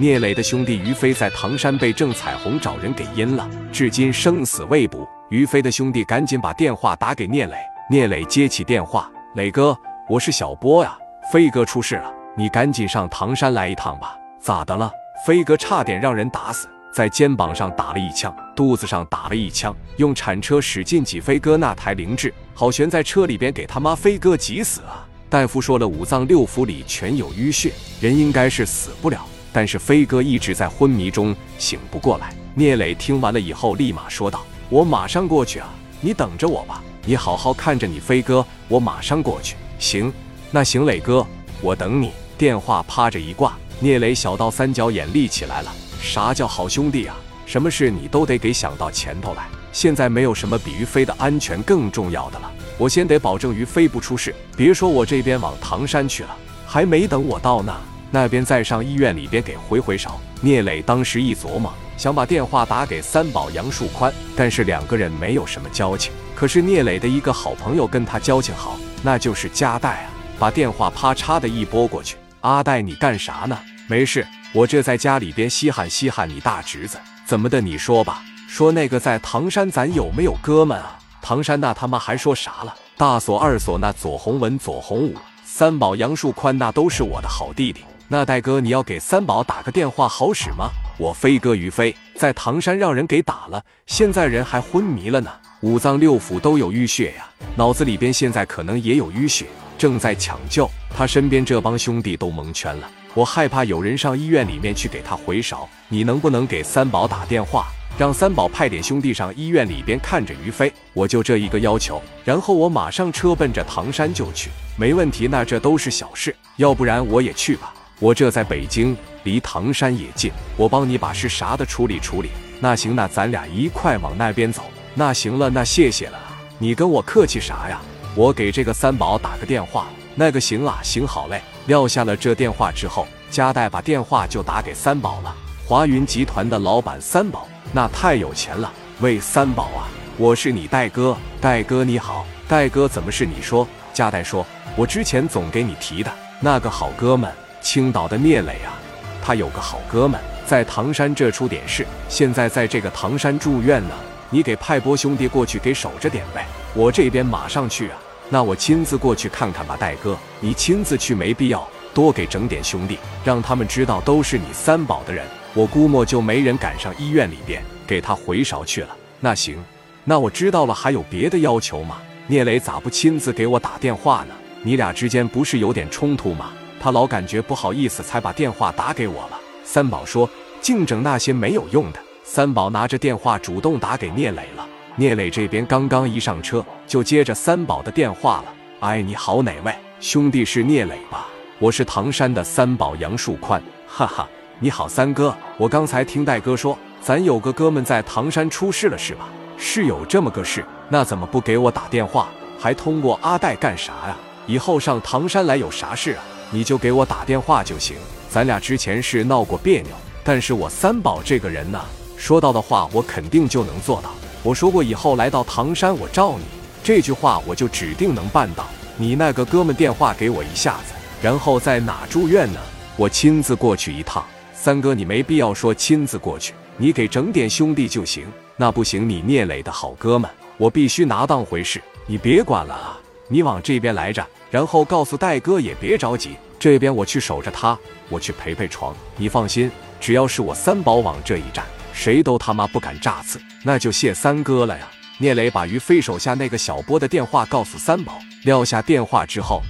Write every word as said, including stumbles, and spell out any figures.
聂磊的兄弟于飞在唐山被郑彩虹找人给阴了，至今生死未卜。于飞的兄弟赶紧把电话打给聂磊，聂磊接起电话：“磊哥，我是小波啊，飞哥出事了，你赶紧上唐山来一趟吧。”“咋的了？”“飞哥差点让人打死，在肩膀上打了一枪，肚子上打了一枪，用铲车使劲挤飞哥那台凌志，好悬在车里边，给他妈飞哥挤死啊！”大夫说了，五脏六腑里全有淤血，人应该是死不了，但是飞哥一直在昏迷中醒不过来。聂磊听完了以后立马说道：“我马上过去啊，你等着我吧，你好好看着你飞哥，我马上过去。”“行，那行磊哥，我等你。”电话趴着一挂，聂磊小到三角眼立起来了，啥叫好兄弟啊，什么事你都得给想到前头来，现在没有什么比于飞的安全更重要的了，我先得保证于飞不出事，别说我这边往唐山去了，还没等我到呢，那边再上医院里边给回回手。聂磊当时一琢磨，想把电话打给三宝杨树宽，但是两个人没有什么交情，可是聂磊的一个好朋友跟他交情好，那就是加代啊，把电话啪嚓的一拨过去：“阿代，你干啥呢？”“没事，我这在家里边稀罕稀罕你大侄子。”“怎么的？你说吧。”“说那个在唐山咱有没有哥们啊？”“唐山那他妈还说啥了？大锁二锁那左宏文左宏武三宝杨树宽那都是我的好弟弟，那戴哥你要给三宝打个电话好使吗？我飞哥于飞在唐山让人给打了，现在人还昏迷了呢，五脏六腑都有淤血呀，脑子里边现在可能也有淤血，正在抢救，他身边这帮兄弟都蒙圈了，我害怕有人上医院里面去给他回勺，你能不能给三宝打电话，让三宝派点兄弟上医院里边看着于飞，我就这一个要求，然后我马上车奔着唐山就去。”“没问题，那这都是小事，要不然我也去吧，我这在北京，离唐山也近，我帮你把事啥的处理处理。”“那行，那咱俩一块往那边走。”“那行了，那谢谢了，你跟我客气啥呀，我给这个三宝打个电话。”“那个行啊，行，好嘞。”撂下了这电话之后，加代把电话就打给三宝了。华云集团的老板三宝那太有钱了。“喂，三宝啊，我是你戴哥，戴哥你好。”“戴哥，怎么是你说？”加代说：“我之前总给你提的那个好哥们，青岛的聂磊啊，他有个好哥们在唐山这出点事，现在在这个唐山住院呢，你给派波兄弟过去给守着点呗。”“我这边马上去啊。”“那我亲自过去看看吧，戴哥，你亲自去没必要，多给整点兄弟，让他们知道都是你三宝的人，我估摸就没人敢上医院里边给他回勺去了。”“那行，那我知道了，还有别的要求吗？”“聂磊咋不亲自给我打电话呢？你俩之间不是有点冲突吗？他老感觉不好意思才把电话打给我了。”三宝说：“净整那些没有用的。”三宝拿着电话主动打给聂磊了。聂磊这边刚刚一上车就接着三宝的电话了：“哎，你好，哪位兄弟，是聂磊吧？我是唐山的三宝杨树宽。”“哈哈，你好三哥，我刚才听戴哥说咱有个哥们在唐山出事了是吧？是有这么个事，那怎么不给我打电话，还通过阿戴干啥呀、啊？以后上唐山来有啥事啊，你就给我打电话就行，咱俩之前是闹过别扭，但是我三宝这个人呢、啊，说到的话我肯定就能做到，我说过以后来到唐山我罩你，这句话我就指定能办到。你那个哥们电话给我一下子，然后在哪住院呢？我亲自过去一趟。”“三哥，你没必要说亲自过去，你给整点兄弟就行。”“那不行，你聂磊的好哥们我必须拿当回事，你别管了啊，你往这边来着，然后告诉戴哥也别着急，这边我去守着他，我去陪陪床，你放心，只要是我三宝往这一站，谁都他妈不敢炸刺。”“那就谢三哥了呀。”聂磊把于飞手下那个小波的电话告诉三宝，撂下电话之后，